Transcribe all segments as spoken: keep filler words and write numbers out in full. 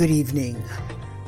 Good evening.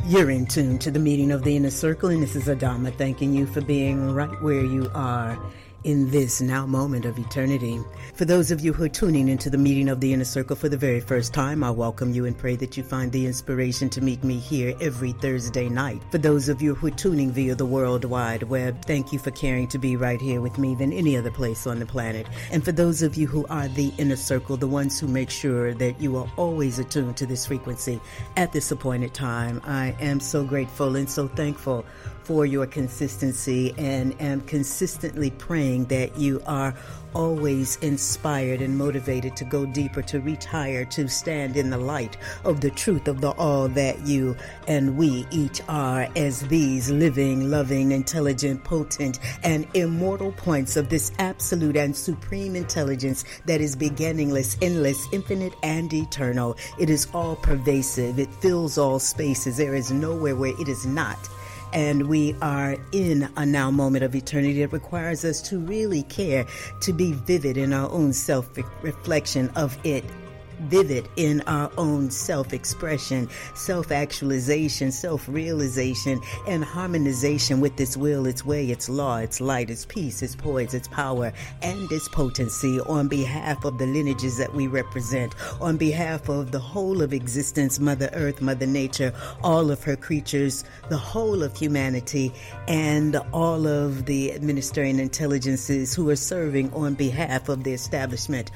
You're in tune to the meeting of the Inner Circle, and this is Adama thanking you for being right where you are in this now moment of eternity. For those of you who are tuning into the meeting of the Inner Circle for the very first time, I welcome you and pray that you find the inspiration to meet me here every Thursday night. For those of you who are tuning via the World Wide Web, thank you for caring to be right here with me than any other place on the planet. And for those of you who are the Inner Circle, the ones who make sure that you are always attuned to this frequency at this appointed time, I am so grateful and so thankful for your consistency, and am consistently praying that you are always inspired and motivated to go deeper, to reach higher, to stand in the light of the truth of the all that you and we each are as these living, loving, intelligent, potent, and immortal points of this absolute and supreme intelligence that is beginningless, endless, infinite, and eternal. It is all pervasive. It fills all spaces. There is nowhere where it is not. And we are in a now moment of eternity that requires us to really care, to be vivid in our own self-reflection of it, vivid in our own self-expression, self-actualization, self-realization, and harmonization with its will, its way, its law, its light, its peace, its poise, its power, and its potency on behalf of the lineages that we represent, on behalf of the whole of existence, Mother Earth, Mother Nature, all of her creatures, the whole of humanity, and all of the administering intelligences who are serving on behalf of the establishment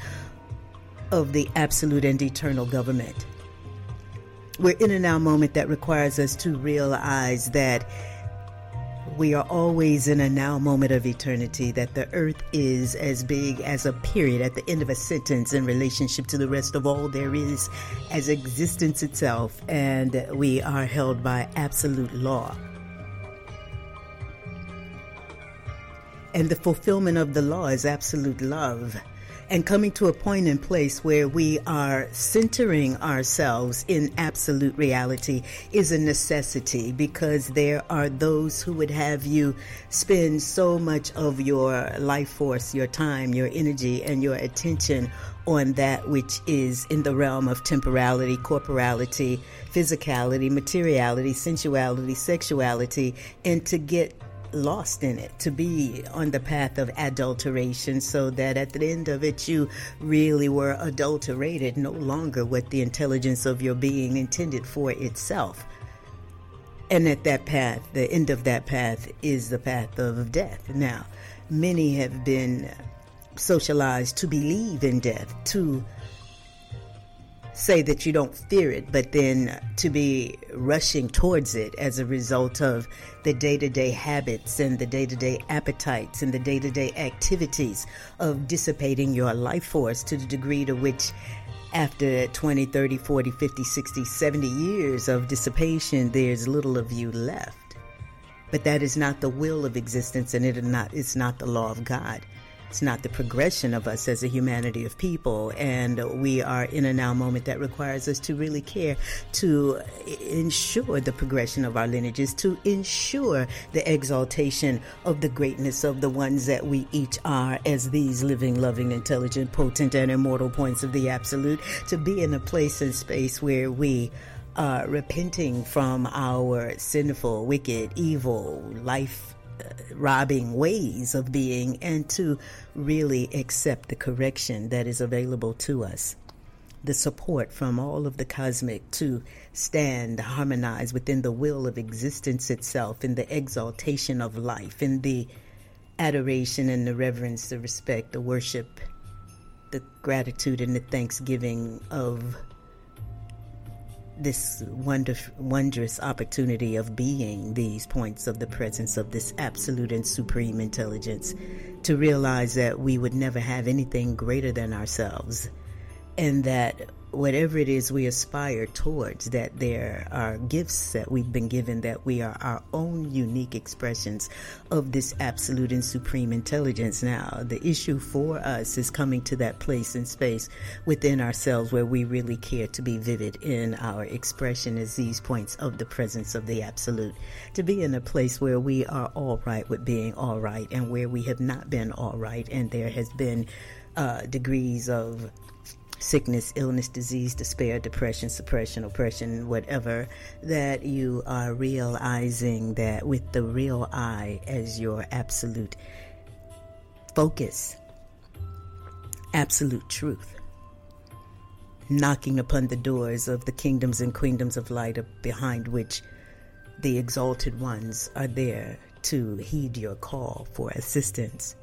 of the absolute and eternal government. We're in a now moment that requires us to realize that we are always in a now moment of eternity, that the earth is as big as a period at the end of a sentence in relationship to the rest of all there is as existence itself, and we are held by absolute law. And the fulfillment of the law is absolute love. And coming to a point in place where we are centering ourselves in absolute reality is a necessity, because there are those who would have you spend so much of your life force, your time, your energy, and your attention on that which is in the realm of temporality, corporality, physicality, materiality, sensuality, sexuality, and to get lost in it, to be on the path of adulteration, so that at the end of it you really were adulterated, no longer what the intelligence of your being intended for itself. And at that path, the end of that path is the path of death. Now, many have been socialized to believe in death, to say that you don't fear it, but then to be rushing towards it as a result of the day-to-day habits and the day-to-day appetites and the day-to-day activities of dissipating your life force to the degree to which after twenty, thirty, forty, fifty, sixty, seventy years of dissipation, there's little of you left. But that is not the will of existence, and it is not, it's not the law of God. It's not the progression of us as a humanity of people, and we are in a now moment that requires us to really care, to ensure the progression of our lineages, to ensure the exaltation of the greatness of the ones that we each are as these living, loving, intelligent, potent, and immortal points of the absolute, to be in a place and space where we are repenting from our sinful, wicked, evil life robbing ways of being, and to really accept the correction that is available to us, the support from all of the cosmic to stand, harmonize within the will of existence itself, in the exaltation of life, in the adoration and the reverence, the respect, the worship, the gratitude, and the thanksgiving of this wonderful, wondrous opportunity of being these points of the presence of this absolute and supreme intelligence, to realize that we would never have anything greater than ourselves, and that whatever it is we aspire towards, that there are gifts that we've been given, that we are our own unique expressions of this absolute and supreme intelligence. Now, the issue for us is coming to that place and space within ourselves where we really care to be vivid in our expression as these points of the presence of the absolute, to be in a place where we are all right with being all right, and where we have not been all right, and there has been uh, degrees of sickness, illness, disease, despair, depression, suppression, oppression, whatever, that you are realizing that with the real I as your absolute focus, absolute truth, knocking upon the doors of the kingdoms and queendoms of light behind which the exalted ones are there to heed your call for assistance,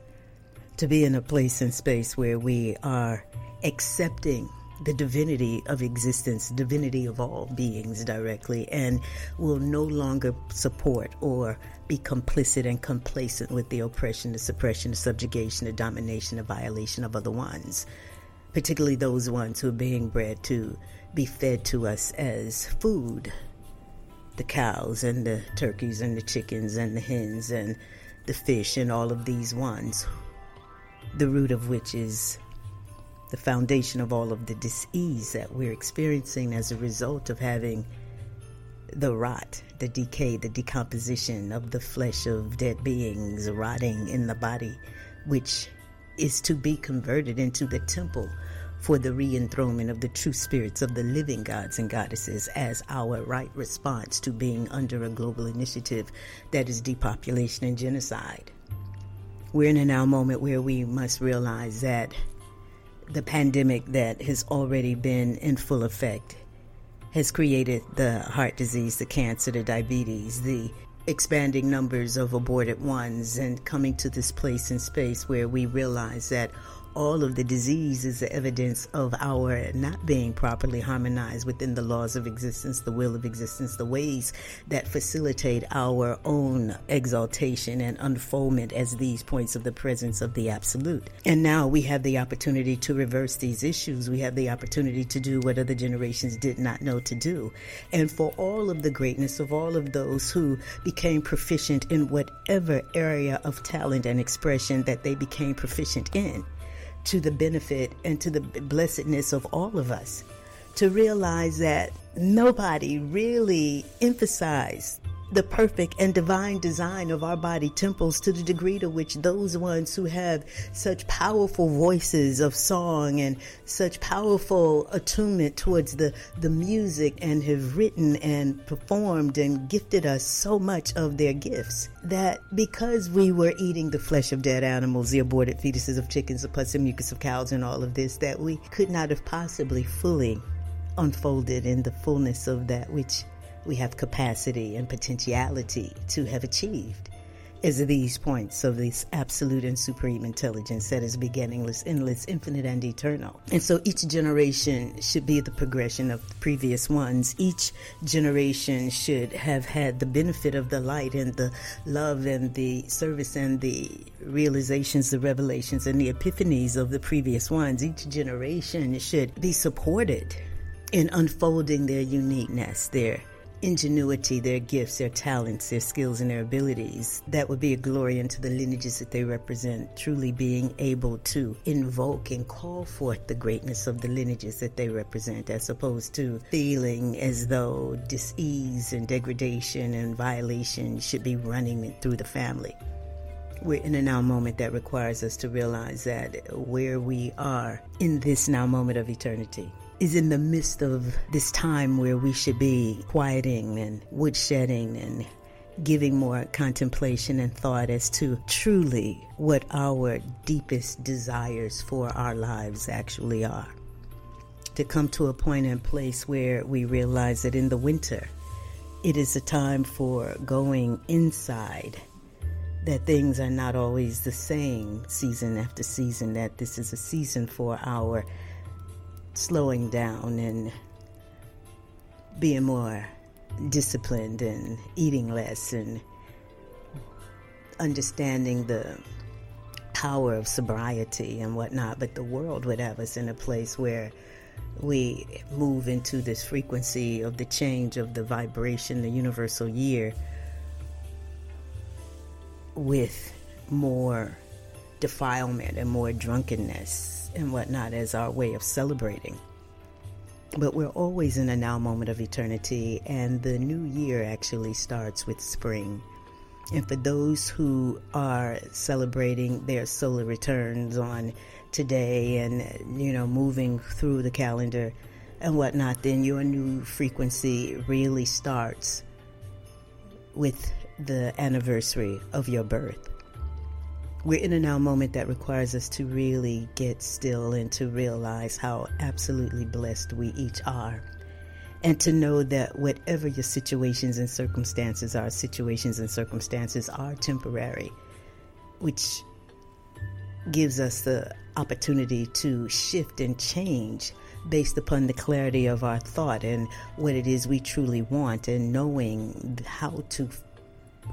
to be in a place and space where we are accepting the divinity of existence, divinity of all beings directly, and will no longer support or be complicit and complacent with the oppression, the suppression, the subjugation, the domination, the violation of other ones, particularly those ones who are being bred to be fed to us as food, the cows and the turkeys and the chickens and the hens and the fish and all of these ones, the root of which is the foundation of all of the disease that we're experiencing as a result of having the rot, the decay, the decomposition of the flesh of dead beings rotting in the body, which is to be converted into the temple for the re-enthronement of the true spirits of the living gods and goddesses as our right response to being under a global initiative that is depopulation and genocide. We're in a now moment where we must realize that the pandemic that has already been in full effect has created the heart disease, the cancer, the diabetes, the expanding numbers of aborted ones, and coming to this place in space where we realize that all of the disease is the evidence of our not being properly harmonized within the laws of existence, the will of existence, the ways that facilitate our own exaltation and unfoldment as these points of the presence of the absolute. And now we have the opportunity to reverse these issues. We have the opportunity to do what other generations did not know to do. And for all of the greatness of all of those who became proficient in whatever area of talent and expression that they became proficient in, to the benefit and to the blessedness of all of us, to realize that nobody really emphasized the perfect and divine design of our body temples to the degree to which those ones who have such powerful voices of song and such powerful attunement towards the, the music and have written and performed and gifted us so much of their gifts, that because we were eating the flesh of dead animals, the aborted fetuses of chickens, the pus and mucus of cows and all of this, that we could not have possibly fully unfolded in the fullness of that which we have capacity and potentiality to have achieved is these points of this absolute and supreme intelligence that is beginningless, endless, infinite, and eternal. And so each generation should be the progression of the previous ones. Each generation should have had the benefit of the light and the love and the service and the realizations, the revelations, and the epiphanies of the previous ones. Each generation should be supported in unfolding their uniqueness, their ingenuity, their gifts, their talents, their skills, and their abilities. That would be a glory unto the lineages that they represent, truly being able to invoke and call forth the greatness of the lineages that they represent, as opposed to feeling as though dis-ease and degradation and violation should be running through the family. We're in a now moment that requires us to realize that where we are in this now moment of eternity is in the midst of this time where we should be quieting and woodshedding and giving more contemplation and thought as to truly what our deepest desires for our lives actually are. To come to a point and place where we realize that in the winter, it is a time for going inside, that things are not always the same season after season, that this is a season for our slowing down and being more disciplined and eating less and understanding the power of sobriety and whatnot. But the world would have us in a place where we move into this frequency of the change of the vibration, the universal year, with more defilement and more drunkenness and whatnot as our way of celebrating. But we're always in a now moment of eternity, and the new year actually starts with spring. And for those who are celebrating their solar returns on today and, you know, moving through the calendar and whatnot, then your new frequency really starts with the anniversary of your birth. We're in a now moment that requires us to really get still and to realize how absolutely blessed we each are. And to know that whatever your situations and circumstances are, situations and circumstances are temporary, which gives us the opportunity to shift and change based upon the clarity of our thought and what it is we truly want, and knowing how to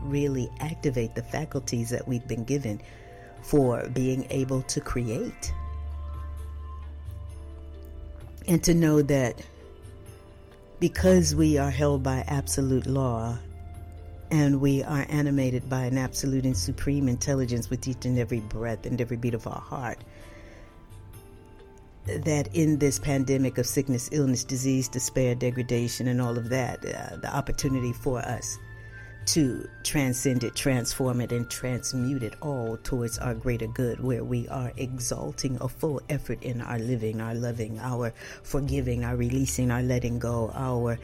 really activate the faculties that we've been given for being able to create. And to know that because we are held by absolute law and we are animated by an absolute and supreme intelligence with each and every breath and every beat of our heart, that in this pandemic of sickness, illness, disease, despair, degradation, and all of that, uh, the opportunity for us to transcend it, transform it, and transmute it all towards our greater good, where we are exalting a full effort in our living, our loving, our forgiving, our releasing, our letting go, our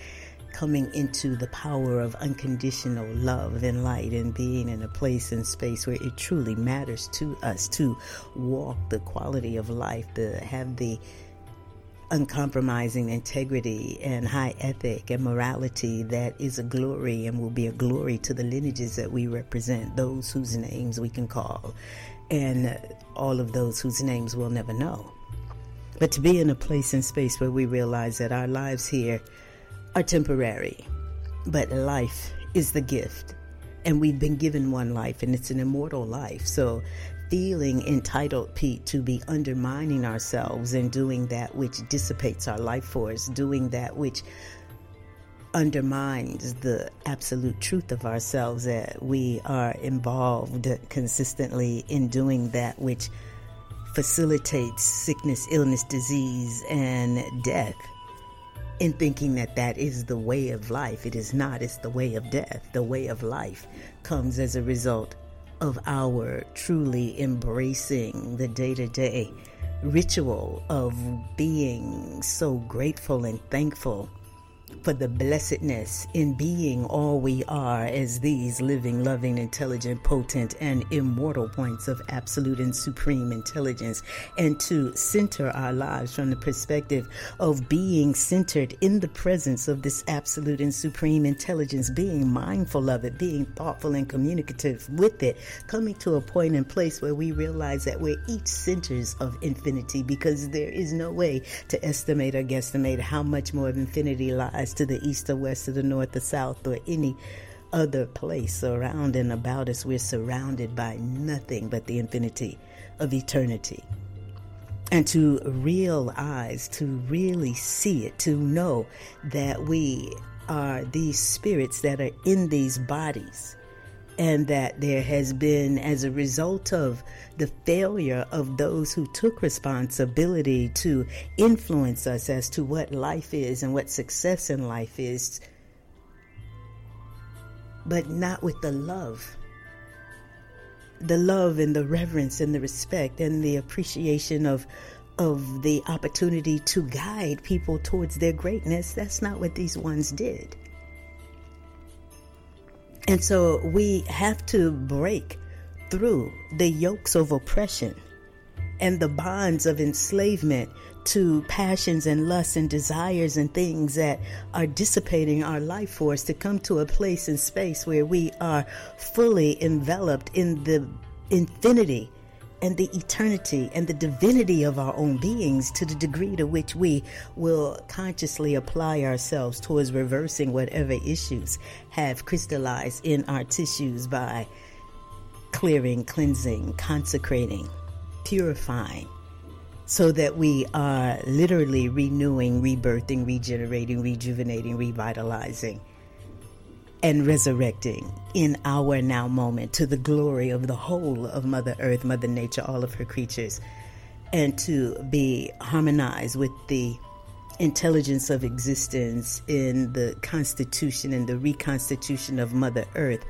coming into the power of unconditional love and light, and being in a place and space where it truly matters to us to walk the quality of life, to have the uncompromising integrity and high ethic and morality that is a glory and will be a glory to the lineages that we represent, those whose names we can call, and all of those whose names we'll never know. But to be in a place and space where we realize that our lives here are temporary, but life is the gift, and we've been given one life, and it's an immortal life. So feeling entitled, Pete, to be undermining ourselves and doing that which dissipates our life force, doing that which undermines the absolute truth of ourselves, that we are involved consistently in doing that which facilitates sickness, illness, disease, and death, in thinking that that is the way of life. It is not. It's the way of death. The way of life comes as a result of our truly embracing the day-to-day ritual of being so grateful and thankful for the blessedness in being all we are as these living, loving, intelligent, potent, and immortal points of absolute and supreme intelligence, and to center our lives from the perspective of being centered in the presence of this absolute and supreme intelligence, being mindful of it, being thoughtful and communicative with it, coming to a point and place where we realize that we're each centers of infinity, because there is no way to estimate or guesstimate how much more of infinity lies to the east or west or the north or south or any other place around and about us. We're surrounded by nothing but the infinity of eternity. And to realize, to really see it, to know that we are these spirits that are in these bodies, and that there has been, as a result of the failure of those who took responsibility to influence us as to what life is and what success in life is, but not with the love, the love and the reverence and the respect and the appreciation of of the opportunity to guide people towards their greatness. That's not what these ones did. And so we have to break through the yokes of oppression and the bonds of enslavement to passions and lusts and desires and things that are dissipating our life force, to come to a place and space where we are fully enveloped in the infinity and the eternity and the divinity of our own beings, to the degree to which we will consciously apply ourselves towards reversing whatever issues have crystallized in our tissues by clearing, cleansing, consecrating, purifying, so that we are literally renewing, rebirthing, regenerating, rejuvenating, revitalizing, and resurrecting in our now moment to the glory of the whole of Mother Earth, Mother Nature, all of her creatures, and to be harmonized with the intelligence of existence in the constitution and the reconstitution of Mother Earth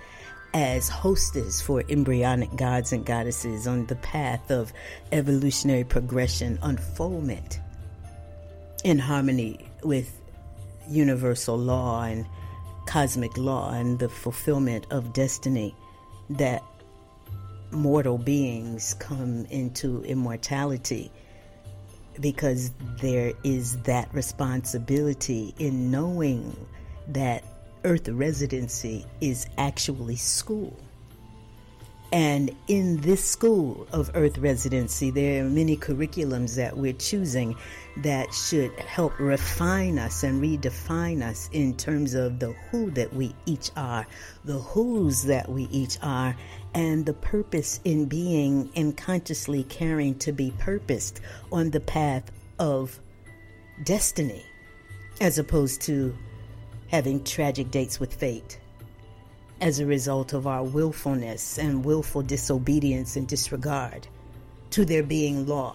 as hostess for embryonic gods and goddesses on the path of evolutionary progression, unfoldment in harmony with universal law and cosmic law and the fulfillment of destiny, that mortal beings come into immortality because there is that responsibility in knowing that Earth residency is actually school. And in this school of Earth residency, there are many curriculums that we're choosing that should help refine us and redefine us in terms of the who that we each are, the whos that we each are, and the purpose in being and consciously caring to be purposed on the path of destiny, as opposed to having tragic dates with fate as a result of our willfulness and willful disobedience and disregard to there being law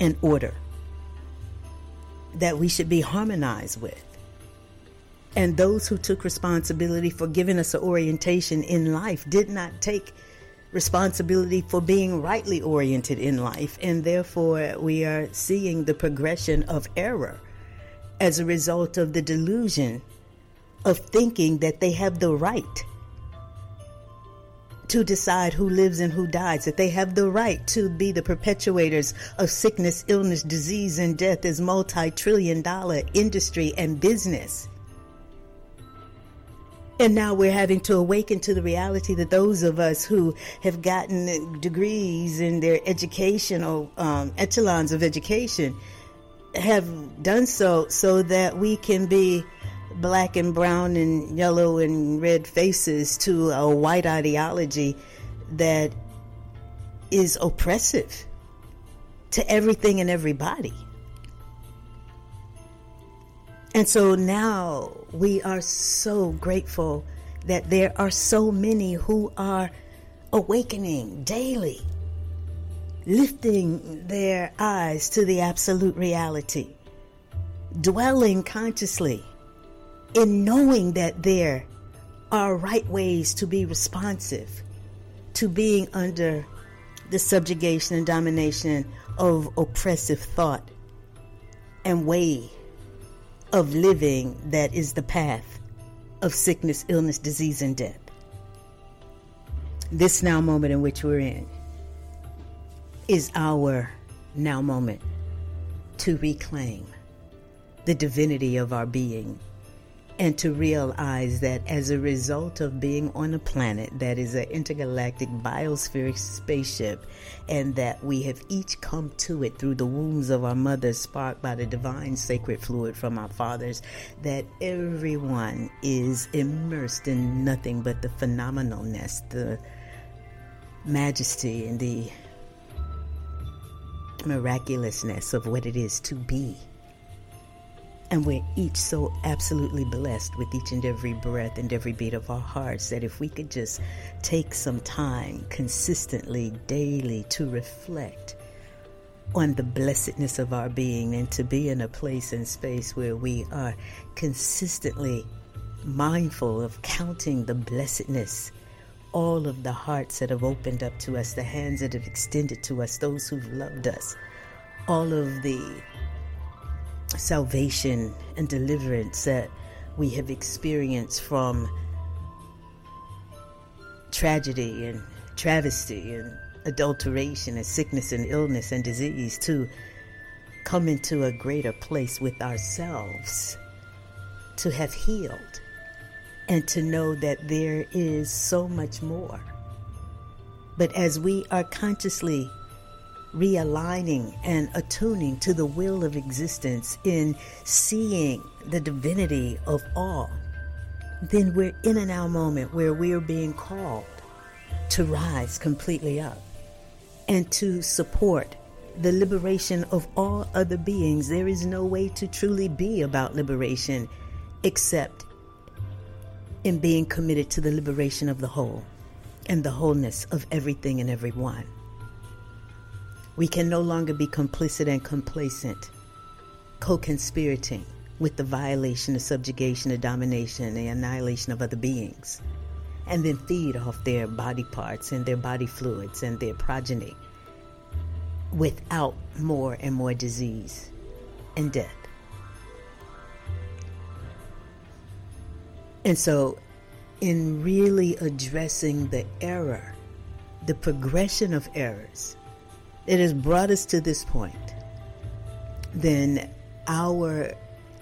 and order that we should be harmonized with. And those who took responsibility for giving us an orientation in life did not take responsibility for being rightly oriented in life, and therefore we are seeing the progression of error as a result of the delusion of thinking that they have the right to decide who lives and who dies, that they have the right to be the perpetuators of sickness, illness, disease, and death as multi-trillion dollar industry and business. And now we're having to awaken to the reality that those of us who have gotten degrees in their educational um, echelons of education have done so so that we can be black and brown and yellow and red faces to a white ideology that is oppressive to everything and everybody. And so now we are so grateful that there are so many who are awakening daily, lifting their eyes to the absolute reality, dwelling consciously in knowing that there are right ways to be responsive to being under the subjugation and domination of oppressive thought and way of living that is the path of sickness, illness, disease, and death. This now moment in which we're in is our now moment to reclaim the divinity of our being and to realize that as a result of being on a planet that is an intergalactic biospheric spaceship, and that we have each come to it through the wombs of our mothers, sparked by the divine sacred fluid from our fathers, that everyone is immersed in nothing but the phenomenalness, the majesty, and the miraculousness of what it is to be. And we're each so absolutely blessed with each and every breath and every beat of our hearts that if we could just take some time consistently, daily, to reflect on the blessedness of our being and to be in a place and space where we are consistently mindful of counting the blessedness, all of the hearts that have opened up to us, the hands that have extended to us, those who've loved us, all of the salvation and deliverance that we have experienced from tragedy and travesty and adulteration and sickness and illness and disease, to come into a greater place with ourselves, to have healed, and to know that there is so much more. But as we are consciously realigning and attuning to the will of existence in seeing the divinity of all, then we're in an now moment where we are being called to rise completely up and to support the liberation of all other beings. There is no way to truly be about liberation except in being committed to the liberation of the whole and the wholeness of everything and everyone. We can no longer be complicit and complacent, co-conspirating with the violation, the subjugation, the domination, and the annihilation of other beings. and then feed off their body parts and their body fluids and their progeny without more and more disease and death. And so in really addressing the error, the progression of errors that has brought us to this point, then our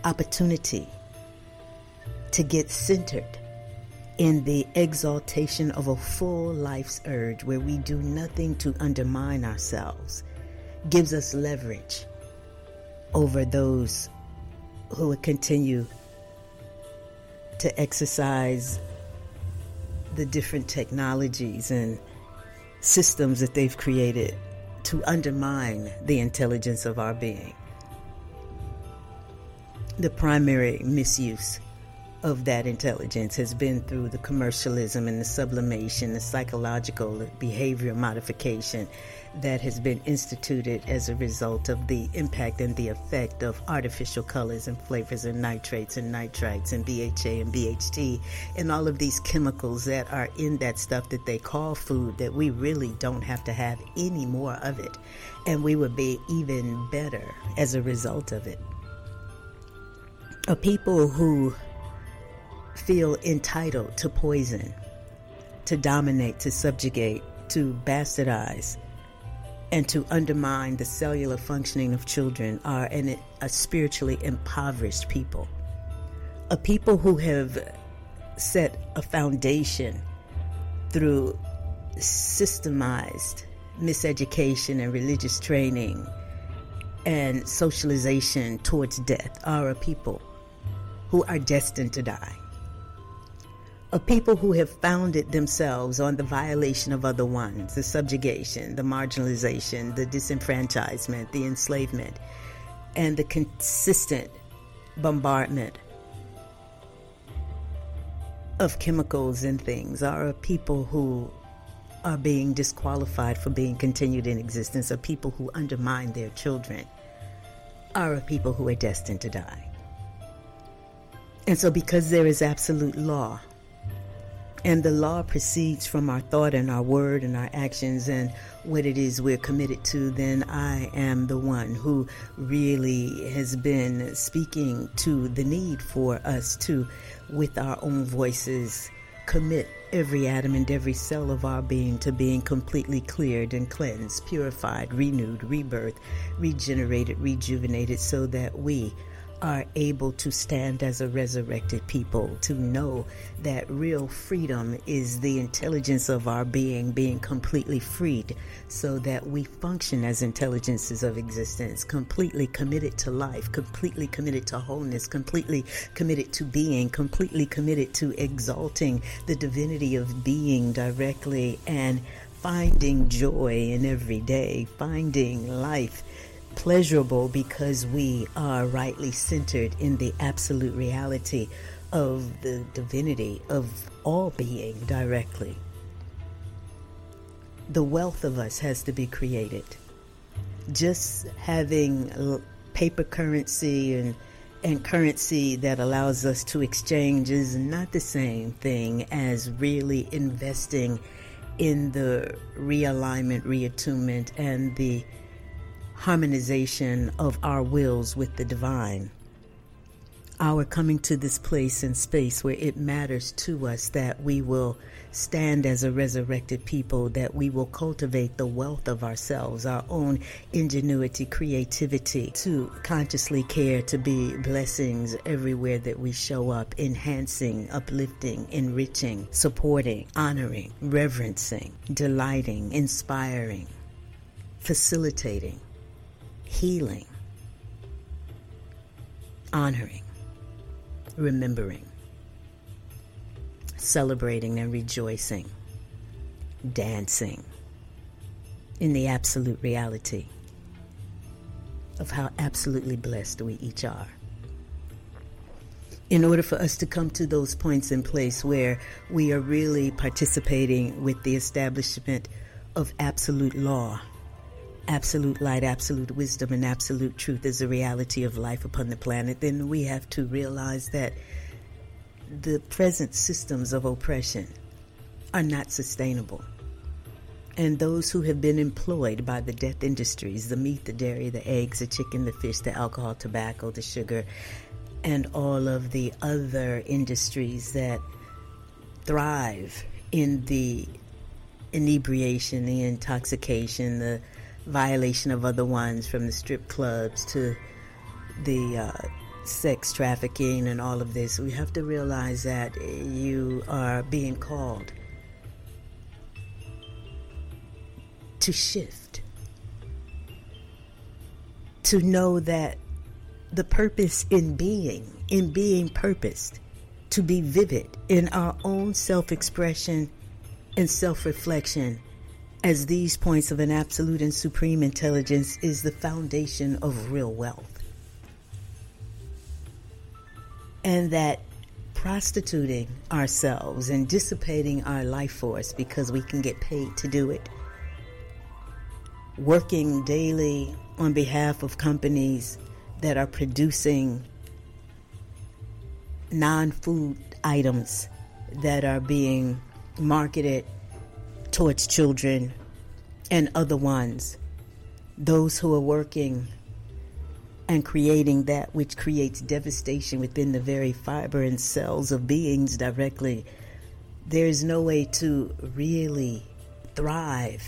opportunity to get centered in the exaltation of a full life's urge where we do nothing to undermine ourselves gives us leverage over those who would continue to exercise the different technologies and systems that they've created to undermine the intelligence of our being. The primary misuse of that intelligence has been through the commercialism and the sublimation, the psychological behavior modification that has been instituted as a result of the impact and the effect of artificial colors and flavors and nitrates and nitrites and B H A and B H T and all of these chemicals that are in that stuff that they call food, that we really don't have to have any more of it, and we would be even better as a result of it. Are people who feel entitled to poison, to dominate, to subjugate, to bastardize, and to undermine the cellular functioning of children are an, a spiritually impoverished people. A people who have set a foundation through systemized miseducation and religious training and socialization towards death are a people who are destined to die. A people who have founded themselves on the violation of other ones, the subjugation, the marginalization, the disenfranchisement, the enslavement, and the consistent bombardment of chemicals and things are a people who are being disqualified for being continued in existence, are people who undermine their children, are a people who are destined to die. And so because there is absolute law, and the law proceeds from our thought and our word and our actions and what it is we're committed to, then I am the one who really has been speaking to the need for us to, with our own voices, commit every atom and every cell of our being to being completely cleared and cleansed, purified, renewed, rebirth, regenerated, rejuvenated, so that we are able to stand as a resurrected people, to know that real freedom is the intelligence of our being being completely freed, so that we function as intelligences of existence, completely committed to life, completely committed to wholeness, completely committed to being, completely committed to exalting the divinity of being directly, and finding joy in every day, finding life pleasurable, because we are rightly centered in the absolute reality of the divinity of all being directly. The wealth of us has to be created. Just having paper currency and and currency that allows us to exchange is not the same thing as really investing in the realignment, reattunement, and the harmonization of our wills with the divine. Our coming to this place and space where it matters to us that we will stand as a resurrected people, that we will cultivate the wealth of ourselves, our own ingenuity, creativity, to consciously care to be blessings everywhere that we show up, enhancing, uplifting, enriching, supporting, honoring, reverencing, delighting, inspiring, facilitating, healing, honoring, remembering, celebrating and rejoicing, dancing in the absolute reality of how absolutely blessed we each are. In order for us to come to those points in place where we are really participating with the establishment of absolute law, absolute light, absolute wisdom, and absolute truth is the reality of life upon the planet, then we have to realize that the present systems of oppression are not sustainable. And those who have been employed by the death industries, the meat, the dairy, the eggs, the chicken, the fish, the alcohol, tobacco, the sugar, and all of the other industries that thrive in the inebriation, the intoxication, the violation of other ones, from the strip clubs to the uh, sex trafficking and all of this. We have to realize that you are being called to shift, to know that the purpose in being, in being purposed, to be vivid in our own self-expression and self-reflection, as these points of an absolute and supreme intelligence is the foundation of real wealth. And that prostituting ourselves and dissipating our life force because we can get paid to do it, working daily on behalf of companies that are producing non-food items that are being marketed towards children and other ones. Those who are working and creating that which creates devastation within the very fiber and cells of beings directly. There is no way to really thrive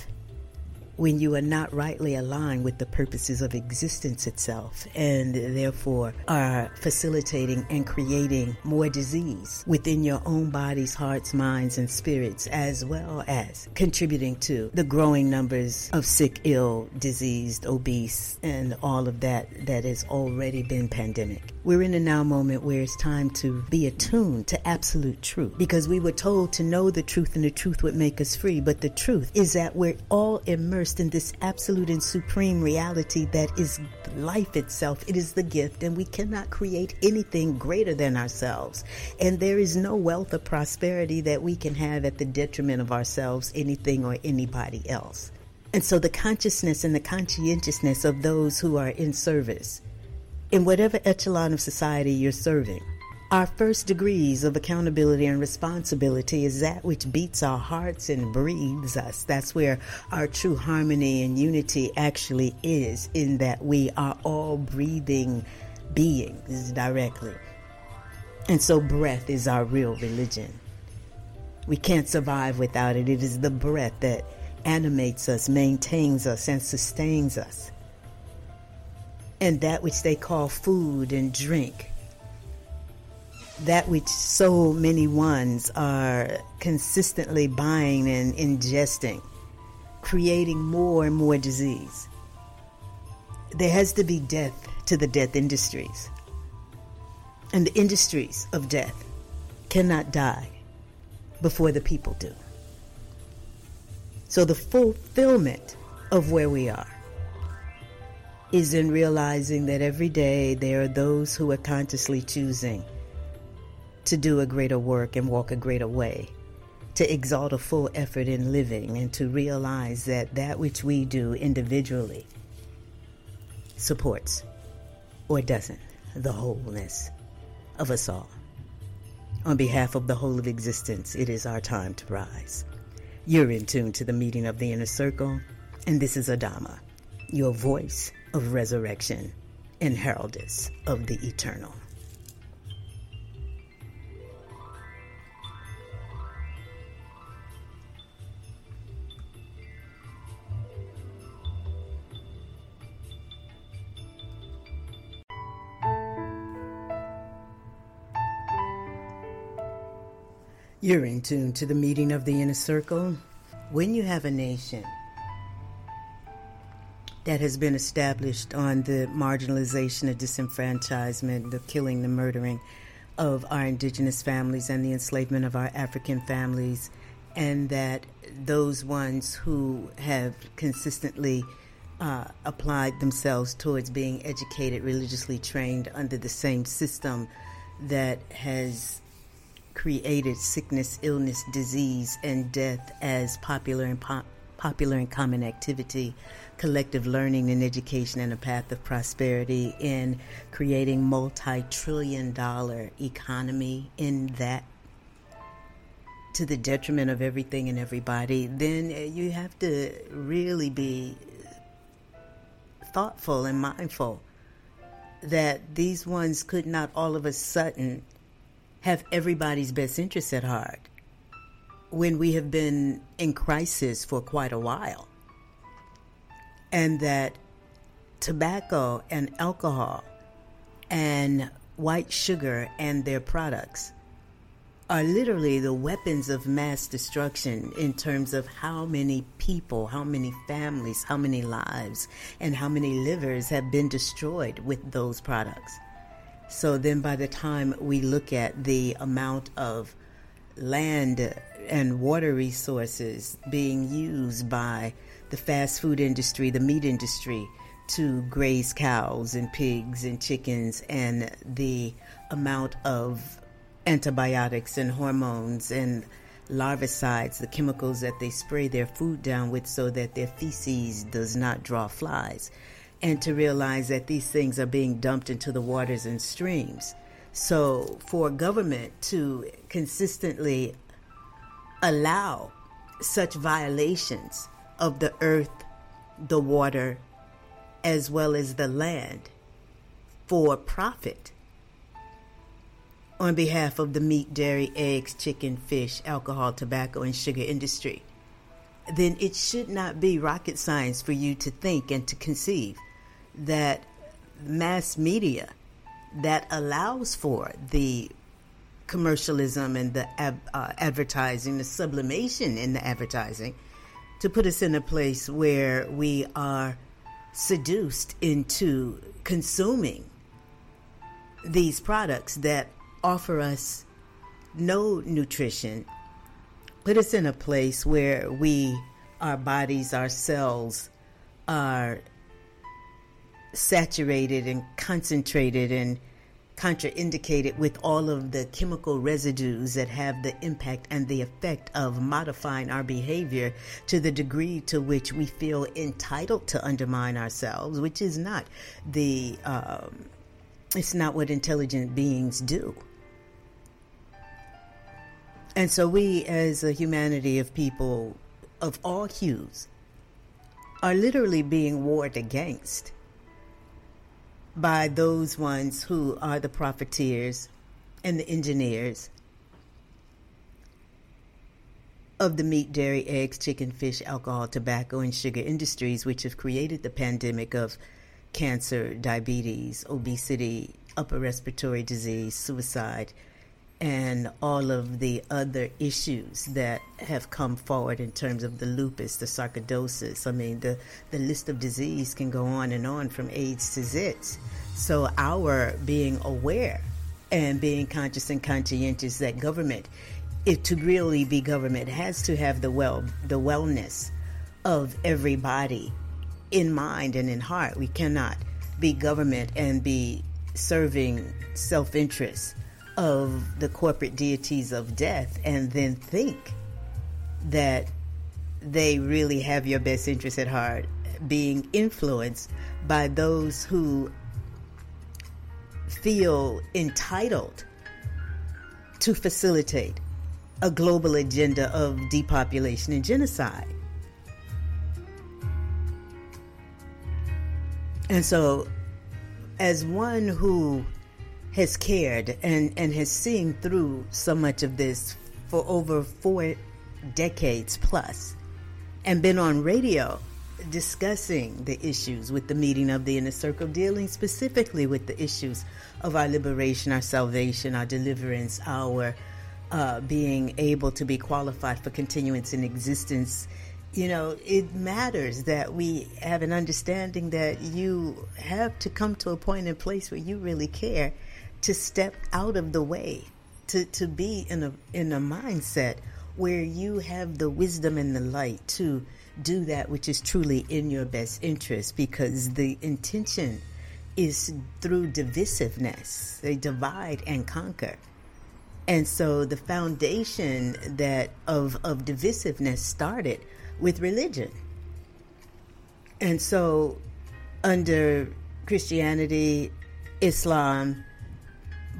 when you are not rightly aligned with the purposes of existence itself, and therefore are facilitating and creating more disease within your own bodies, hearts, minds, and spirits, as well as contributing to the growing numbers of sick, ill, diseased, obese, and all of that that has already been pandemic. We're in a now moment where it's time to be attuned to absolute truth, because we were told to know the truth and the truth would make us free, but the truth is that we're all immersed in this absolute and supreme reality that is life itself. It is the gift, and we cannot create anything greater than ourselves. And there is no wealth or prosperity that we can have at the detriment of ourselves, anything, or anybody else. And so the consciousness and the conscientiousness of those who are in service, in whatever echelon of society you're serving, our first degrees of accountability and responsibility is that which beats our hearts and breathes us. That's where our true harmony and unity actually is, in that we are all breathing beings directly. And so breath is our real religion. We can't survive without it. It is the breath that animates us, maintains us, and sustains us. And that which they call food and drink, that which so many ones are consistently buying and ingesting, creating more and more disease. There has to be death to the death industries. And the industries of death cannot die before the people do. So the fulfillment of where we are is in realizing that every day there are those who are consciously choosing to do a greater work and walk a greater way, to exalt a full effort in living, and to realize that that which we do individually supports or doesn't the wholeness of us all. On behalf of the whole of existence, it is our time to rise. You're in tune to the meeting of the Inner Circle, and this is Adama, your voice of resurrection and heraldess of the eternal. You're in tune to the meeting of the Inner Circle. When you have a nation that has been established on the marginalization, the disenfranchisement, the killing, the murdering of our indigenous families and the enslavement of our African families, and that those ones who have consistently uh, applied themselves towards being educated, religiously trained under the same system that has created sickness, illness, disease, and death as popular and po- popular and common activity, collective learning and education, and a path of prosperity in creating multi-trillion dollar economy in that to the detriment of everything and everybody, then you have to really be thoughtful and mindful that these ones could not all of a sudden have everybody's best interests at heart when we have been in crisis for quite a while. And that tobacco and alcohol and white sugar and their products are literally the weapons of mass destruction in terms of how many people, how many families, how many lives, and how many livers have been destroyed with those products. So then by the time we look at the amount of land and water resources being used by the fast food industry, the meat industry, to graze cows and pigs and chickens, and the amount of antibiotics and hormones and larvicides, the chemicals that they spray their food down with so that their feces does not draw flies, and to realize that these things are being dumped into the waters and streams. So for government to consistently allow such violations of the earth, the water, as well as the land for profit on behalf of the meat, dairy, eggs, chicken, fish, alcohol, tobacco, and sugar industry, then it should not be rocket science for you to think and to conceive that mass media that allows for the commercialism and the ab- uh, advertising, the sublimation in the advertising, to put us in a place where we are seduced into consuming these products that offer us no nutrition, put us in a place where we, our bodies, our cells are saturated and concentrated and contraindicated with all of the chemical residues that have the impact and the effect of modifying our behavior to the degree to which we feel entitled to undermine ourselves, which is not the, um, it's not what intelligent beings do. And so we, as a humanity of people of all hues, are literally being warred against by those ones who are the profiteers and the engineers of the meat, dairy, eggs, chicken, fish, alcohol, tobacco, and sugar industries, which have created the pandemic of cancer, diabetes, obesity, upper respiratory disease, suicide, and all of the other issues that have come forward in terms of the lupus, the sarcoidosis. I mean, the, the list of disease can go on and on from AIDS to zits. So our being aware and being conscious and conscientious that government, if to really be government, has to have the well, the wellness of everybody in mind and in heart. We cannot be government and be serving self-interest of the corporate deities of death and then think that they really have your best interest at heart, being influenced by those who feel entitled to facilitate a global agenda of depopulation and genocide. And so, as one who has cared and, and has seen through so much of this for over four decades plus, and been on radio discussing the issues with the meeting of the Inner Circle, dealing specifically with the issues of our liberation, our salvation, our deliverance, our uh, being able to be qualified for continuance in existence. You know, it matters that we have an understanding that you have to come to a point and place where you really care, to step out of the way, to, to be in a in a mindset where you have the wisdom and the light to do that which is truly in your best interest, because the intention is through divisiveness. They divide and conquer. And so the foundation that of, of divisiveness started with religion. And so under Christianity, Islam,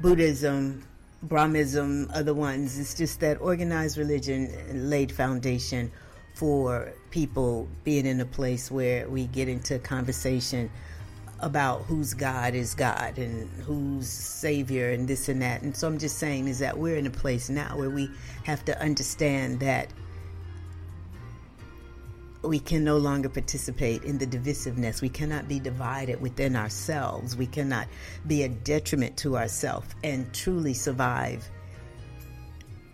Buddhism, Brahmism, other ones. It's just that organized religion laid foundation for people being in a place where we get into conversation about whose God is God and whose Savior and this and that. And so I'm just saying is that we're in a place now where we have to understand that we can no longer participate in the divisiveness. We cannot be divided within ourselves. We cannot be a detriment to ourselves and truly survive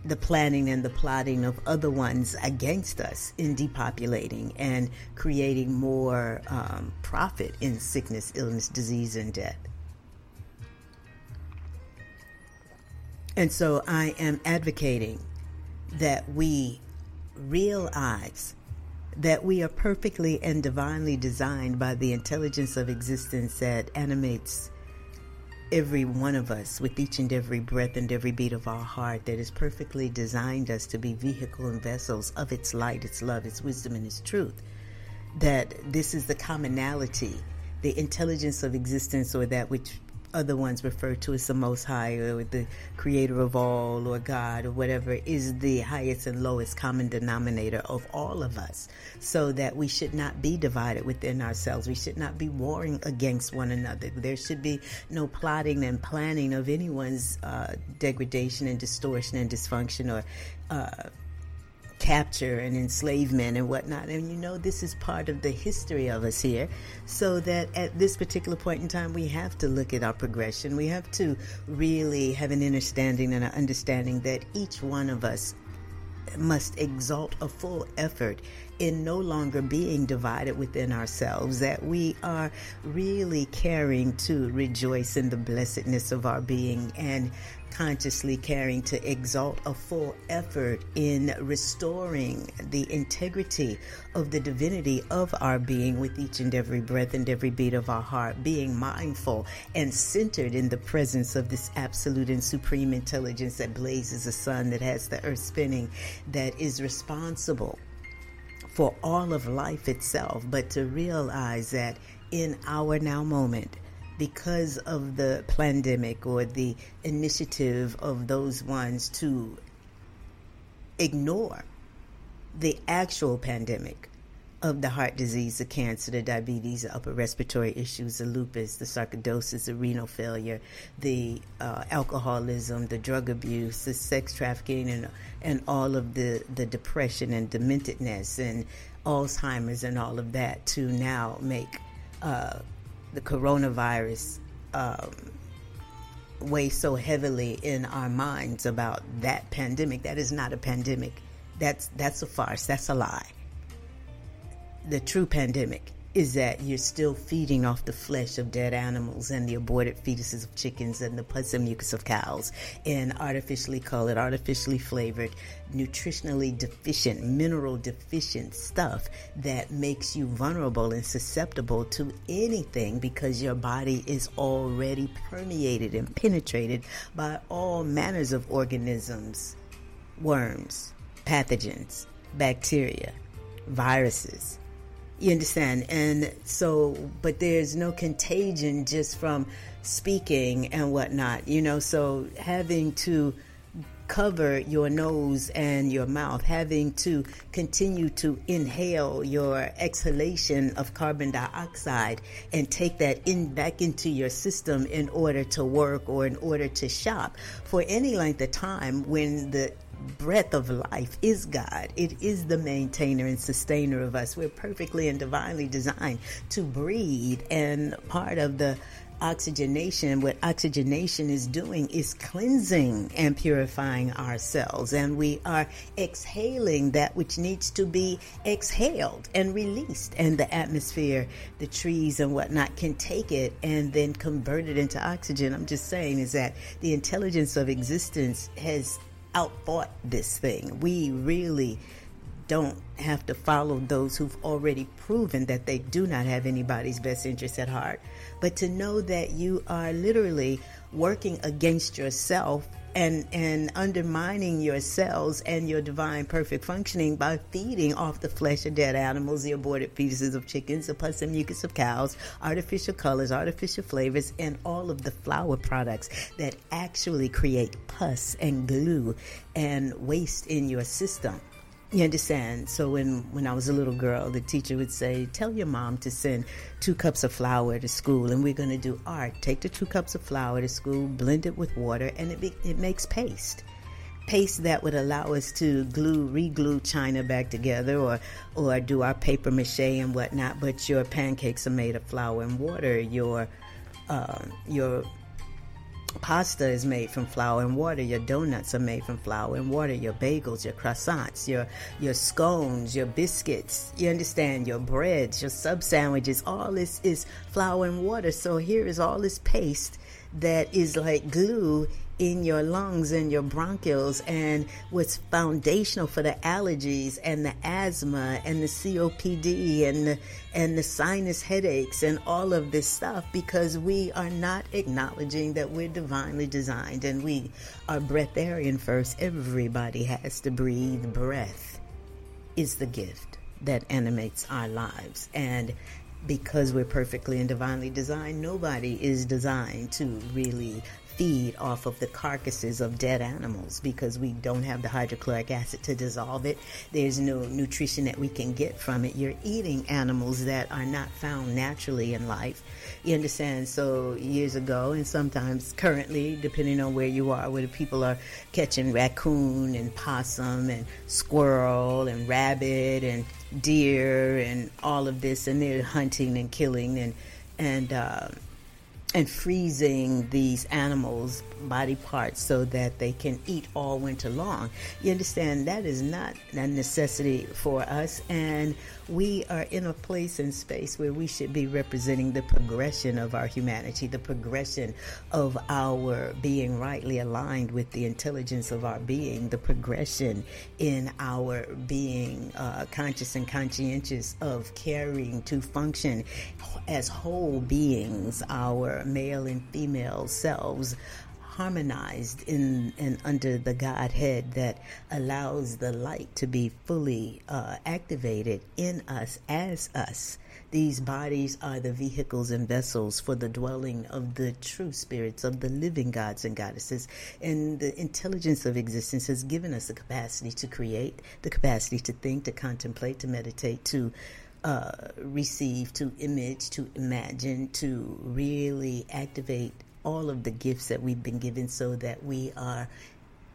the planning and the plotting of other ones against us in depopulating and creating more um, profit in sickness, illness, disease, and death. And so I am advocating that we realize that we are perfectly and divinely designed by the intelligence of existence that animates every one of us with each and every breath and every beat of our heart, that has perfectly designed us to be vehicle and vessels of its light, its love, its wisdom, and its truth. That this is the commonality, the intelligence of existence, or that which other ones refer to as the Most High, or the creator of all, or God, or whatever, is the highest and lowest common denominator of all of us, so that we should not be divided within ourselves. We should not be warring against one another. There should be no plotting and planning of anyone's uh, degradation and distortion and dysfunction, or uh, capture and enslavement and whatnot. And you know, this is part of the history of us here, so that at this particular point in time, we have to look at our progression. We have to really have an understanding and an understanding that each one of us must exalt a full effort in no longer being divided within ourselves, that we are really caring to rejoice in the blessedness of our being and consciously caring to exalt a full effort in restoring the integrity of the divinity of our being with each and every breath and every beat of our heart, being mindful and centered in the presence of this absolute and supreme intelligence that blazes a sun, that has the earth spinning, that is responsible for all of life itself. But to realize that in our now moment, because of the pandemic or the initiative of those ones to ignore the actual pandemic of the heart disease, the cancer, the diabetes, the upper respiratory issues, the lupus, the sarcoidosis, the renal failure, the uh, alcoholism, the drug abuse, the sex trafficking, and and all of the, the depression and dementedness and Alzheimer's and all of that, to now make uh, the coronavirus um, weigh so heavily in our minds about that pandemic. That is not a pandemic. That's that's a farce. That's a lie. The true pandemic is that you're still feeding off the flesh of dead animals and the aborted fetuses of chickens and the pus and mucus of cows and artificially colored, artificially flavored, nutritionally deficient, mineral deficient stuff that makes you vulnerable and susceptible to anything, because your body is already permeated and penetrated by all manners of organisms, worms, pathogens, bacteria, viruses. You understand? And so, but there's no contagion just from speaking and whatnot, you know, so having to cover your nose and your mouth, having to continue to inhale your exhalation of carbon dioxide and take that in back into your system in order to work or in order to shop for any length of time, when the breath of life is God. It is the maintainer and sustainer of us. We're perfectly and divinely designed to breathe, and part of the oxygenation, what oxygenation is doing is cleansing and purifying ourselves, and we are exhaling that which needs to be exhaled and released, and the atmosphere, the trees and whatnot can take it and then convert it into oxygen. I'm just saying is that the intelligence of existence has outfought this thing. We really don't have to follow those who've already proven that they do not have anybody's best interest at heart, but to know that you are literally working against yourself and and undermining yourselves and your divine perfect functioning by feeding off the flesh of dead animals, the aborted fetuses of chickens, the pus and mucus of cows, artificial colors, artificial flavors, and all of the flour products that actually create pus and glue and waste in your system. You understand? So when, when I was a little girl, the teacher would say, tell your mom to send two cups of flour to school, and we're going to do art. Take the two cups of flour to school, blend it with water, and it be, it makes paste. Paste that would allow us to glue, re-glue china back together or, or do our paper mache and whatnot, but your pancakes are made of flour and water. Your, uh, your... pasta is made from flour and water. Your donuts are made from flour and water. Your bagels, your croissants, your your scones, your biscuits. You understand? Your breads, your sub sandwiches. All this is flour and water. So here is all this paste that is like glue in your lungs and your bronchioles, and what's foundational for the allergies and the asthma and the C O P D and the, and the sinus headaches and all of this stuff, because we are not acknowledging that we're divinely designed and we are breatharian first. Everybody has to breathe. Breath is the gift that animates our lives, and because we're perfectly and divinely designed, nobody is designed to really feed off of the carcasses of dead animals, because we don't have the hydrochloric acid to dissolve it. There's no nutrition that we can get from it. You're eating animals that are not found naturally in life. You understand? So years ago, and sometimes currently, depending on where you are, where the people are catching raccoon and possum and squirrel and rabbit and deer and all of this, and they're hunting and killing and and uh, and freezing these animals' body parts so that they can eat all winter long. You understand? That is not a necessity for us, and we are in a place and space where we should be representing the progression of our humanity, the progression of our being rightly aligned with the intelligence of our being, the progression in our being uh, conscious and conscientious of caring to function as whole beings, our male and female selves, harmonized in and under the Godhead that allows the light to be fully uh, activated in us as us. These bodies are the vehicles and vessels for the dwelling of the true spirits of the living gods and goddesses. And the intelligence of existence has given us the capacity to create, the capacity to think, to contemplate, to meditate, to uh, receive, to image, to imagine, to really activate all of the gifts that we've been given, so that we are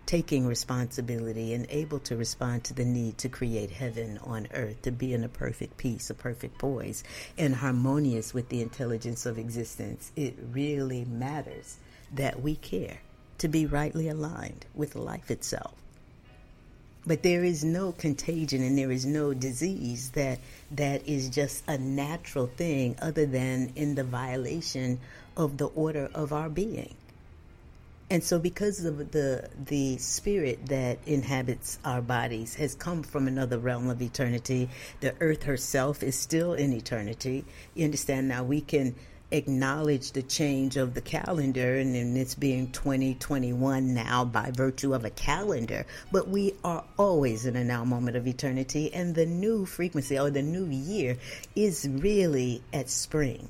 taking responsibility and able to respond to the need to create heaven on earth, to be in a perfect peace, a perfect poise, and harmonious with the intelligence of existence. It really matters that we care to be rightly aligned with life itself. But there is no contagion and there is no disease that that is just a natural thing, other than in the violation of the order of our being. And so because the, the the spirit that inhabits our bodies has come from another realm of eternity, the earth herself is still in eternity. You understand? Now we can acknowledge the change of the calendar, and then it's being twenty twenty-one now by virtue of a calendar, but we are always in a now moment of eternity, and the new frequency or the new year is really at spring.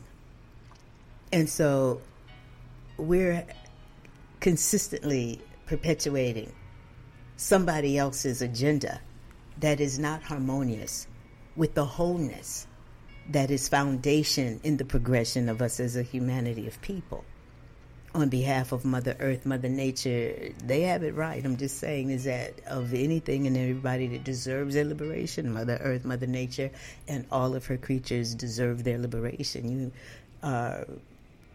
And so we're consistently perpetuating somebody else's agenda that is not harmonious with the wholeness that is foundation in the progression of us as a humanity of people. On behalf of Mother Earth, Mother Nature, they have it right. I'm just saying is that of anything and everybody that deserves their liberation, Mother Earth, Mother Nature, and all of her creatures deserve their liberation. You are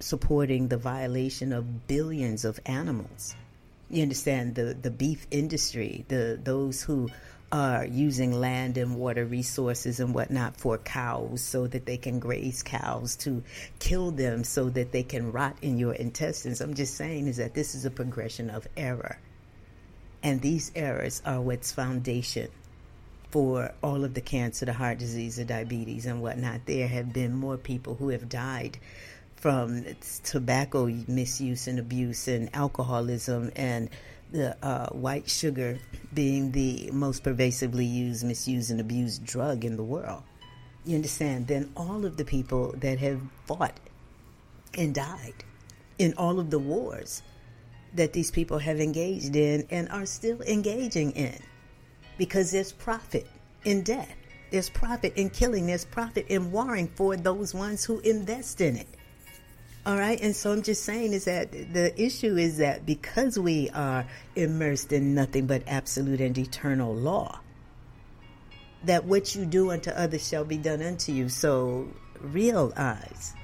supporting the violation of billions of animals. You understand? The the beef industry, the those who are using land and water resources and whatnot for cows so that they can graze cows, to kill them so that they can rot in your intestines. I'm just saying is that this is a progression of error. And these errors are what's foundation for all of the cancer, the heart disease, the diabetes and whatnot. There have been more people who have died from tobacco misuse and abuse and alcoholism and the uh, white sugar being the most pervasively used, misused, and abused drug in the world. You understand? Then all of the people that have fought and died in all of the wars that these people have engaged in and are still engaging in, because there's profit in death. There's profit in killing. There's profit in warring for those ones who invest in it. All right. And so I'm just saying is that the issue is that because we are immersed in nothing but absolute and eternal law, that what you do unto others shall be done unto you. So real eyes,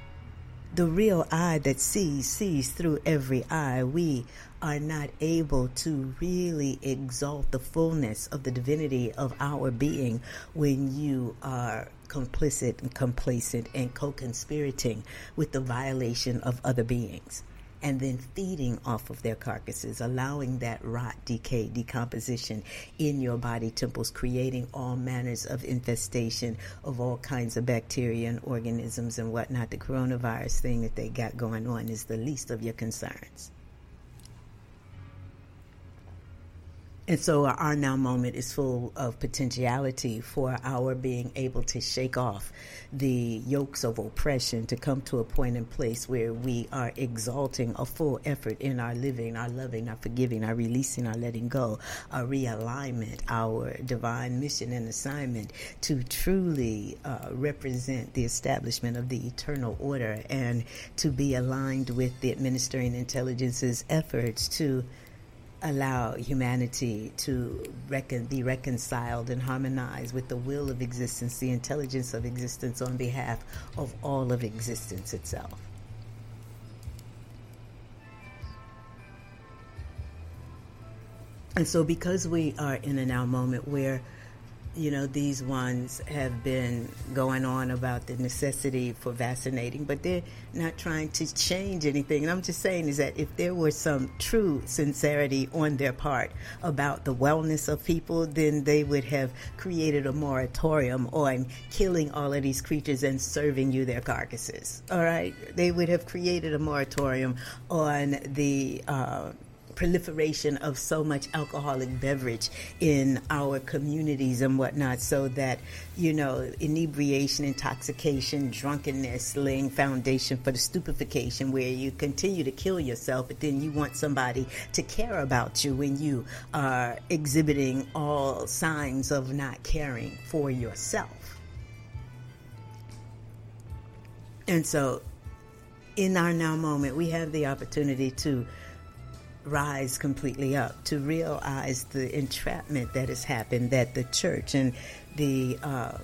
the real eye that sees, sees through every eye. We are not able to really exalt the fullness of the divinity of our being when you are complicit and complacent and co-conspirating with the violation of other beings, and then feeding off of their carcasses, allowing that rot, decay, decomposition in your body temples, creating all manners of infestation of all kinds of bacteria and organisms and whatnot. The coronavirus thing that they got going on is the least of your concerns. And so our, our now moment is full of potentiality for our being able to shake off the yokes of oppression, to come to a point and place where we are exalting a full effort in our living, our loving, our forgiving, our releasing, our letting go, our realignment, our divine mission and assignment to truly uh, represent the establishment of the eternal order and to be aligned with the administering intelligence's efforts to allow humanity to recon- be reconciled and harmonized with the will of existence, the intelligence of existence on behalf of all of existence itself. And so because we are in a now moment where, you know, these ones have been going on about the necessity for vaccinating, but they're not trying to change anything. And I'm just saying is that if there were some true sincerity on their part about the wellness of people, then they would have created a moratorium on killing all of these creatures and serving you their carcasses. All right? They would have created a moratorium on the uh proliferation of so much alcoholic beverage in our communities and whatnot, so that, you know, inebriation, intoxication, drunkenness laying foundation for the stupefaction, where you continue to kill yourself, but then you want somebody to care about you when you are exhibiting all signs of not caring for yourself. And so in our now moment, we have the opportunity to rise completely up, to realize the entrapment that has happened, that the church and the uh,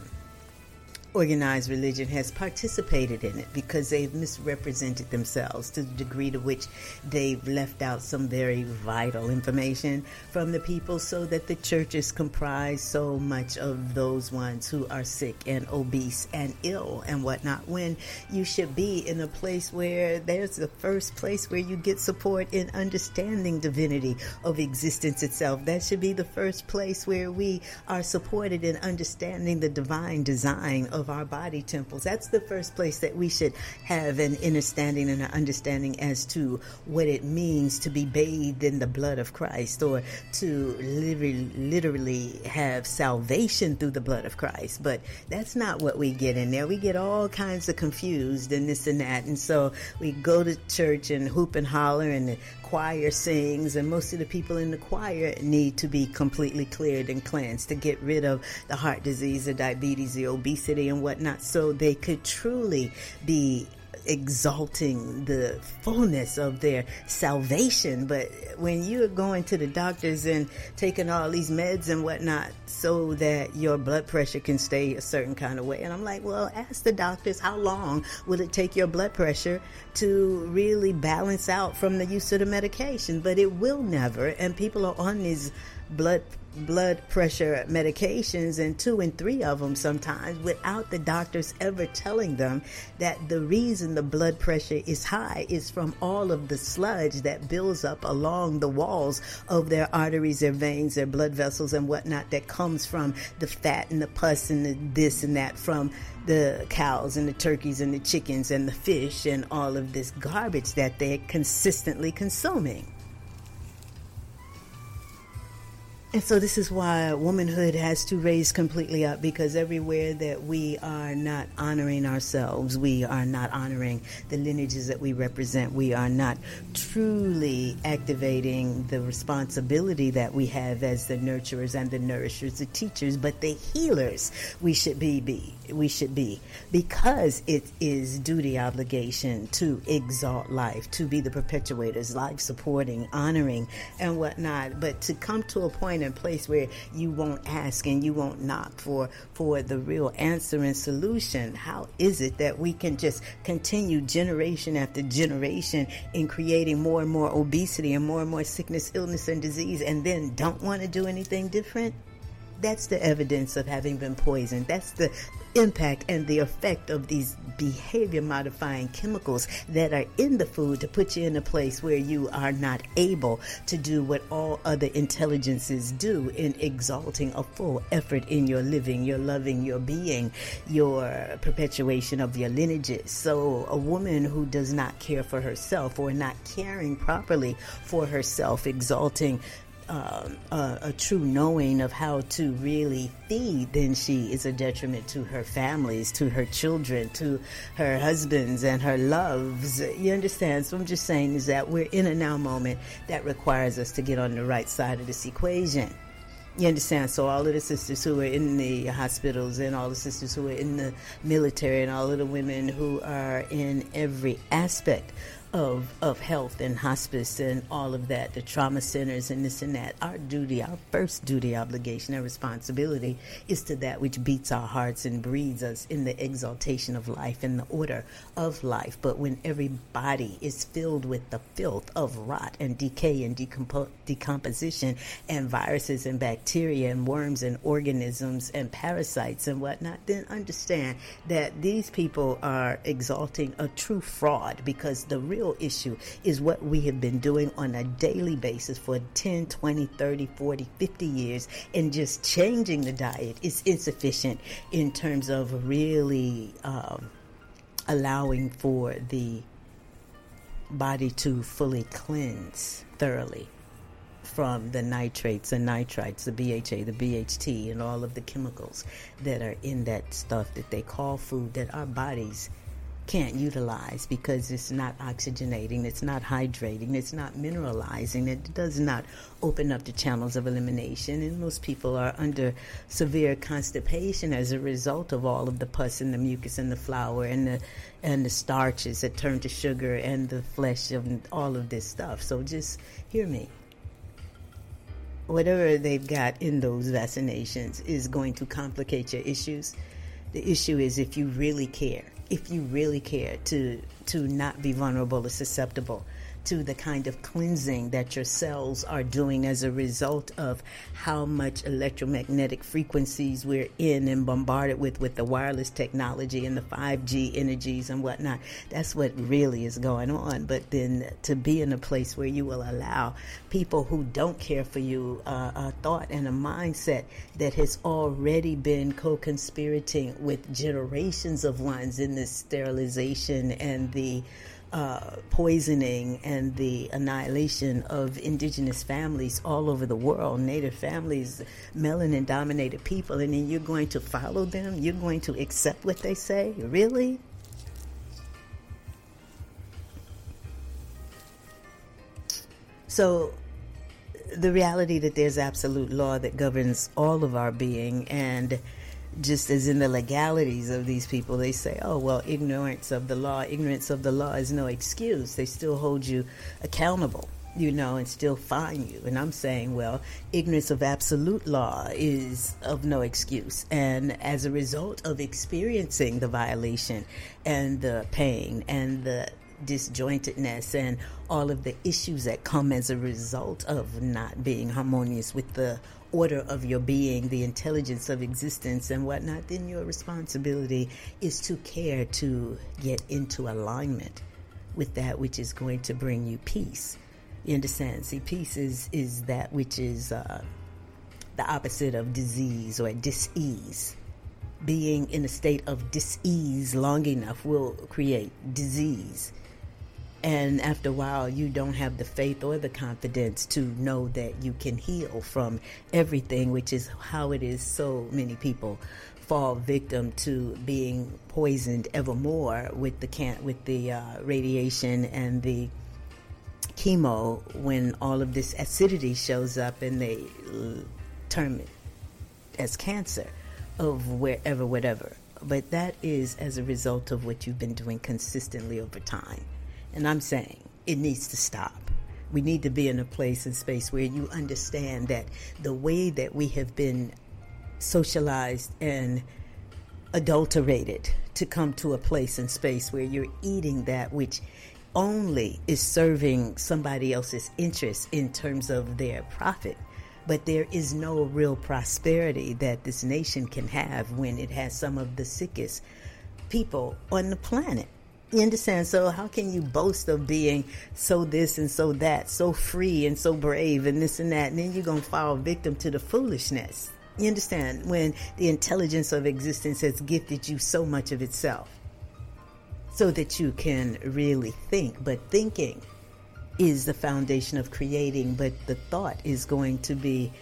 organized religion has participated in it, because they've misrepresented themselves to the degree to which they've left out some very vital information from the people, so that the churches comprise so much of those ones who are sick and obese and ill and whatnot, when you should be in a place where there's the first place where you get support in understanding divinity of existence itself. That should be the first place where we are supported in understanding the divine design of our body temples. That's the first place that we should have an understanding and an understanding as to what it means to be bathed in the blood of Christ, or to literally, literally have salvation through the blood of Christ. But that's not what we get in there. We get all kinds of confused and this and that. And so we go to church and hoop and holler, and the choir sings, and most of the people in the choir need to be completely cleared and cleansed to get rid of the heart disease, the diabetes, the obesity and whatnot, so they could truly be exalting the fullness of their salvation. But when you're going to the doctors and taking all these meds and whatnot so that your blood pressure can stay a certain kind of way, and I'm like, well, ask the doctors, how long will it take your blood pressure to really balance out from the use of the medication? But it will never. And people are on these blood blood pressure medications, and two and three of them sometimes, without the doctors ever telling them that the reason the blood pressure is high is from all of the sludge that builds up along the walls of their arteries, their veins, their blood vessels and whatnot, that comes from the fat and the pus and the this and that from the cows and the turkeys and the chickens and the fish and all of this garbage that they're consistently consuming. And so this is why womanhood has to raise completely up, because everywhere that we are not honoring ourselves, we are not honoring the lineages that we represent, we are not truly activating the responsibility that we have as the nurturers and the nourishers, the teachers, but the healers we should be, be we should be, because it is duty, obligation to exalt life, to be the perpetuators, life supporting, honoring, and whatnot. But to come to a point and place where you won't ask and you won't knock for for the real answer and solution. How is it that we can just continue generation after generation in creating more and more obesity and more and more sickness, illness, and disease, and then don't want to do anything different? That's the evidence of having been poisoned. That's the impact and the effect of these behavior modifying chemicals that are in the food to put you in a place where you are not able to do what all other intelligences do in exalting a full effort in your living, your loving, your being, your perpetuation of your lineages. So a woman who does not care for herself, or not caring properly for herself, exalting Um, a, a true knowing of how to really feed, then she is a detriment to her families, to her children, to her husbands and her loves. You understand? So I'm just saying is that we're in a now moment that requires us to get on the right side of this equation. You understand? So all of the sisters who are in the hospitals, and all the sisters who are in the military, and all of the women who are in every aspect Of, of health and hospice and all of that, the trauma centers and this and that, our duty, our first duty, obligation, and responsibility is to that which beats our hearts and breathes us in the exaltation of life and the order of life. But when everybody is filled with the filth of rot and decay and decompo- decomposition and viruses and bacteria and worms and organisms and parasites and whatnot, then understand that these people are exalting a true fraud, because the real issue is what we have been doing on a daily basis for ten, twenty, thirty, forty, fifty years, and just changing the diet is insufficient in terms of really um, allowing for the body to fully cleanse thoroughly from the nitrates and nitrites, the B H A, the B H T, and all of the chemicals that are in that stuff that they call food, that our bodies can't utilize because it's not oxygenating, it's not hydrating, it's not mineralizing, it does not open up the channels of elimination. And most people are under severe constipation as a result of all of the pus and the mucus and the flour and the and the starches that turn to sugar and the flesh and all of this stuff. So just hear me. Whatever they've got in those vaccinations is going to complicate your issues. The issue is if you really care, if you really care to to not be vulnerable or susceptible to the kind of cleansing that your cells are doing as a result of how much electromagnetic frequencies we're in and bombarded with, with the wireless technology and the five G energies and whatnot. That's what really is going on. But then to be in a place where you will allow people who don't care for you uh, a thought and a mindset that has already been co-conspirating with generations of ones in this sterilization and the Uh, poisoning and the annihilation of indigenous families all over the world, native families, melanin-dominated people, and then you're going to follow them? You're going to accept what they say? Really? So the reality that there's absolute law that governs all of our being, and just as in the legalities of these people, they say, oh, well, ignorance of the law, ignorance of the law is no excuse. They still hold you accountable, you know, and still fine you. And I'm saying, well, ignorance of absolute law is of no excuse. And as a result of experiencing the violation and the pain and the disjointedness and all of the issues that come as a result of not being harmonious with the order of your being, the intelligence of existence and whatnot, then your responsibility is to care to get into alignment with that which is going to bring you peace. You understand? See, peace is, is that which is uh, the opposite of disease or dis-ease. Being in a state of dis-ease long enough will create disease. And after a while, you don't have the faith or the confidence to know that you can heal from everything, which is how it is so many people fall victim to being poisoned evermore with the can- with the uh, radiation and the chemo, when all of this acidity shows up and they term it as cancer of wherever, whatever. But that is as a result of what you've been doing consistently over time. And I'm saying it needs to stop. We need to be in a place and space where you understand that the way that we have been socialized and adulterated to come to a place and space where you're eating that which only is serving somebody else's interests in terms of their profit. But there is no real prosperity that this nation can have when it has some of the sickest people on the planet. You understand? So how can you boast of being so this and so that, so free and so brave and this and that, and then you're going to fall victim to the foolishness? You understand? When the intelligence of existence has gifted you so much of itself so that you can really think. But thinking is the foundation of creating, but the thought is going to be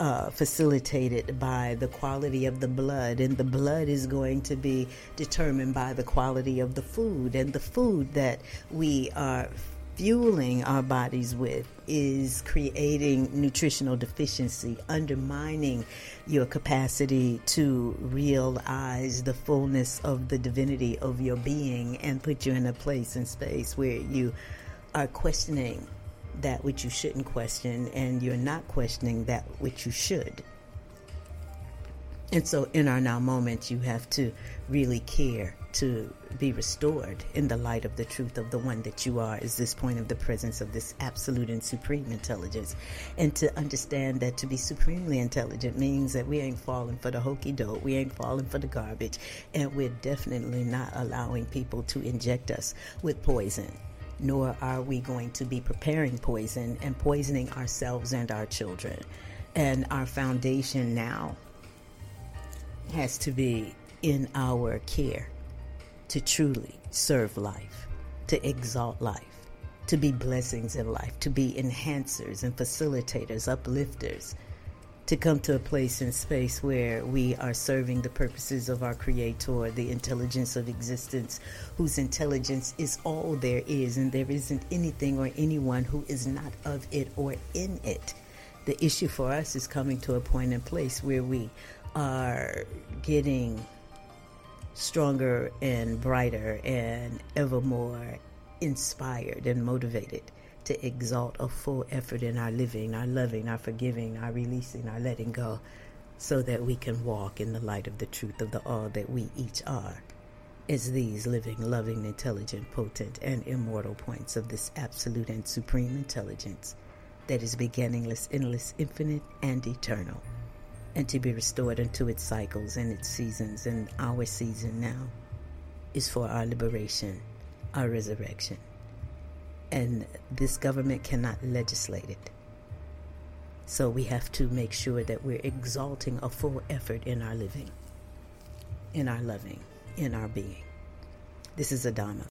uh, facilitated by the quality of the blood, and the blood is going to be determined by the quality of the food, and the food that we are fueling our bodies with is creating nutritional deficiency, undermining your capacity to realize the fullness of the divinity of your being, and put you in a place and space where you are questioning that which you shouldn't question, and you're not questioning that which you should. And so in our now moment, you have to really care to be restored in the light of the truth of the one that you are, is this point of the presence of this absolute and supreme intelligence. And to understand that to be supremely intelligent means that we ain't falling for the hokey doke, we ain't falling for the garbage, and we're definitely not allowing people to inject us with poison, nor are we going to be preparing poison and poisoning ourselves and our children. And our foundation now has to be in our care to truly serve life, to exalt life, to be blessings in life, to be enhancers and facilitators, uplifters, to come to a place and space where we are serving the purposes of our Creator, the intelligence of existence, whose intelligence is all there is, and there isn't anything or anyone who is not of it or in it. The issue for us is coming to a point and place where we are getting stronger and brighter and ever more inspired and motivated to exalt a full effort in our living, our loving, our forgiving, our releasing, our letting go, so that we can walk in the light of the truth of the all that we each are, as these living, loving, intelligent, potent, and immortal points of this absolute and supreme intelligence that is beginningless, endless, infinite, and eternal, and to be restored into its cycles and its seasons. And our season now is for our liberation, our resurrection. And this government cannot legislate it. So we have to make sure that we're exalting a full effort in our living, in our loving, in our being. This is Adama.